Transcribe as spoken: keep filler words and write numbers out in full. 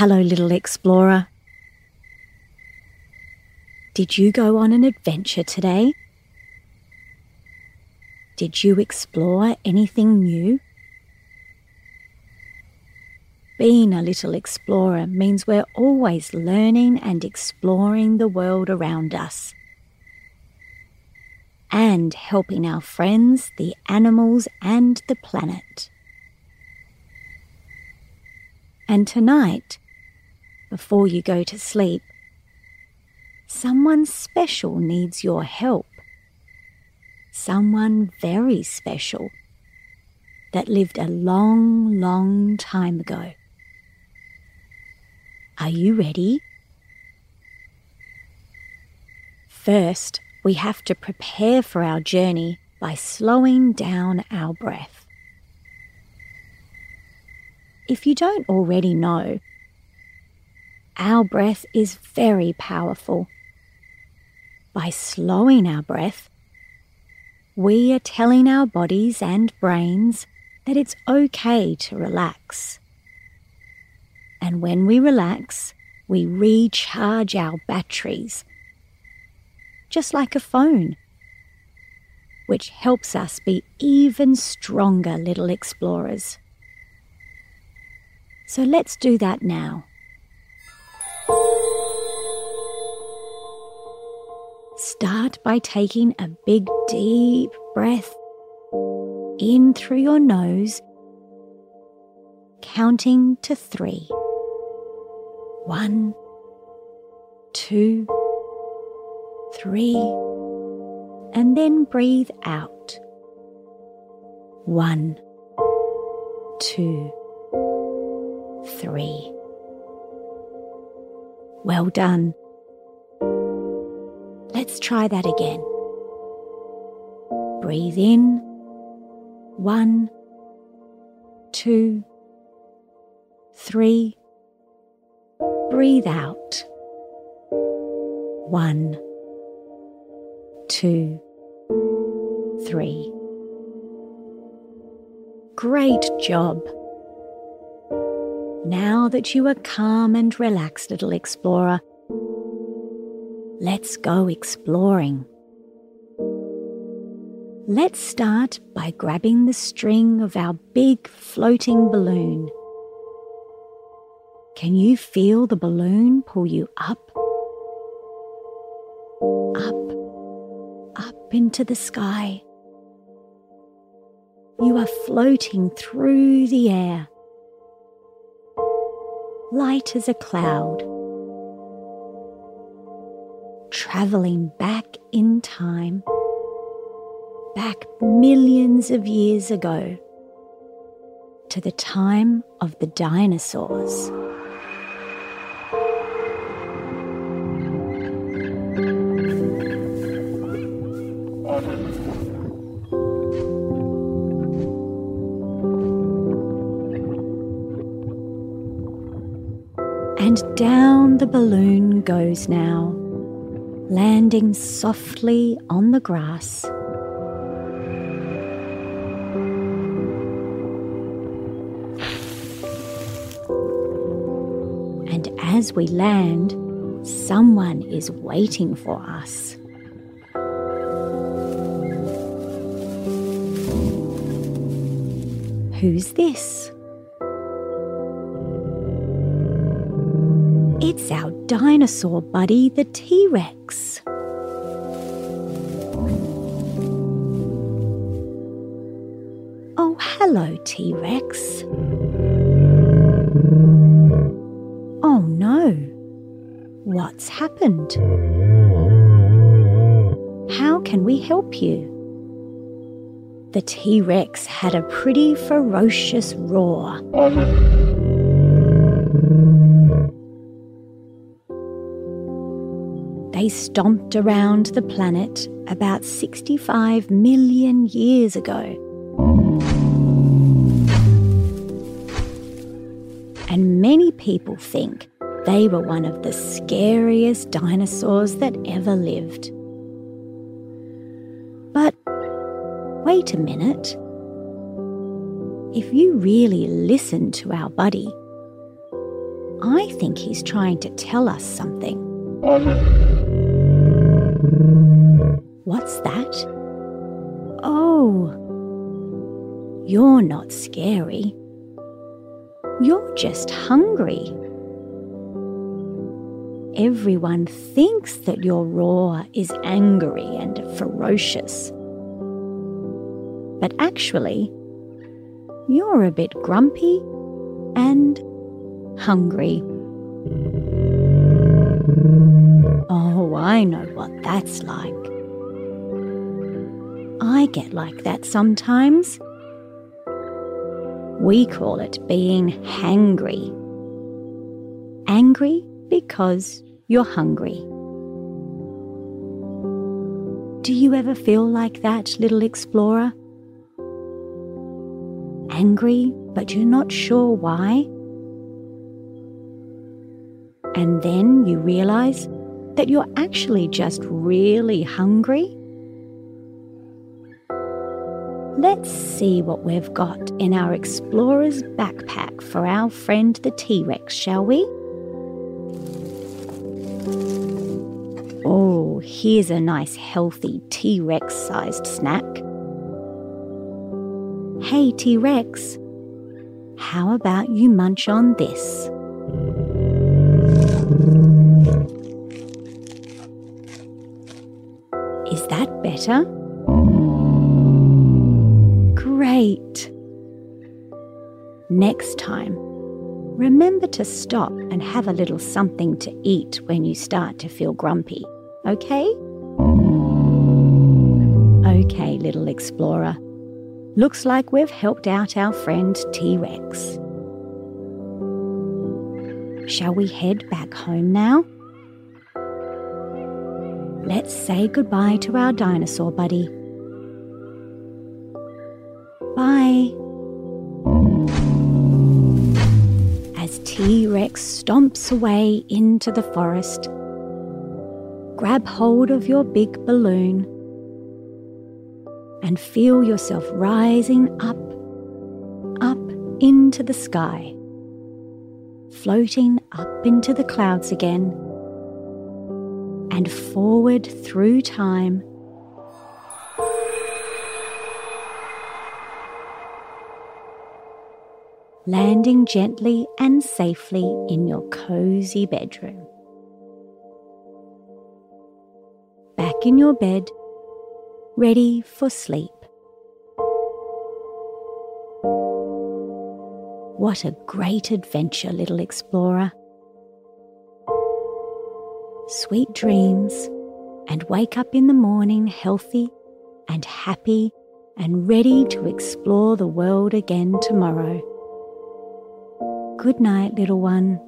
Hello, little explorer. Did you go on an adventure today? Did you explore anything new? Being a little explorer means we're always learning and exploring the world around us, and helping our friends, the animals, and the planet. And tonight, before you go to sleep, someone special needs your help. Someone very special that lived a long, long time ago. Are you ready? First, we have to prepare for our journey by slowing down our breath. If you don't already know, our breath is very powerful. By slowing our breath, we are telling our bodies and brains that it's okay to relax. And when we relax, we recharge our batteries, just like a phone, which helps us be even stronger little explorers. So let's do that now. Start by taking a big deep breath in through your nose, counting to three. One, two, three, and then breathe out. One, two, three. Well done. Let's try that again. Breathe in. One, two, three. Breathe out. One, two, three. Great job. Now that you are calm and relaxed, little explorer, let's go exploring. Let's start by grabbing the string of our big floating balloon. Can you feel the balloon pull you up? Up, up into the sky. You are floating through the air, light as a cloud, travelling back in time, back millions of years ago, to the time of the dinosaurs. And down the balloon goes now, landing softly on the grass. And as we land, someone is waiting for us. Who's this? It's our dinosaur buddy, the T-Rex. Oh, hello, T-Rex. Oh no, what's happened? How can we help you? The T-Rex had a pretty ferocious roar. They stomped around the planet about sixty-five million years ago and many people think they were one of the scariest dinosaurs that ever lived. But wait a minute. If you really listen to our buddy, I think he's trying to tell us something. What's that? Oh, you're not scary. You're just hungry. Everyone thinks that your roar is angry and ferocious. But actually, you're a bit grumpy and hungry. Oh, I know what that's like. I get like that sometimes. We call it being hangry. Angry because you're hungry. Do you ever feel like that, little explorer? Angry, but you're not sure why? And then you realize that you're actually just really hungry? Let's see what we've got in our explorer's backpack for our friend the T-Rex, shall we? Oh, here's a nice healthy T-Rex-sized snack. Hey T-Rex, how about you munch on this? Is that better? Great! Next time, remember to stop and have a little something to eat when you start to feel grumpy, okay? Okay, little explorer. Looks like we've helped out our friend T-Rex. Shall we head back home now? Let's say goodbye to our dinosaur buddy. Bye. As T-Rex stomps away into the forest, grab hold of your big balloon and feel yourself rising up, up into the sky, floating up into the clouds again, and forward through time, landing gently and safely in your cozy bedroom. Back in your bed, ready for sleep. What a great adventure, little explorer. Sweet dreams, and wake up in the morning healthy and happy and ready to explore the world again tomorrow. Good night, little one.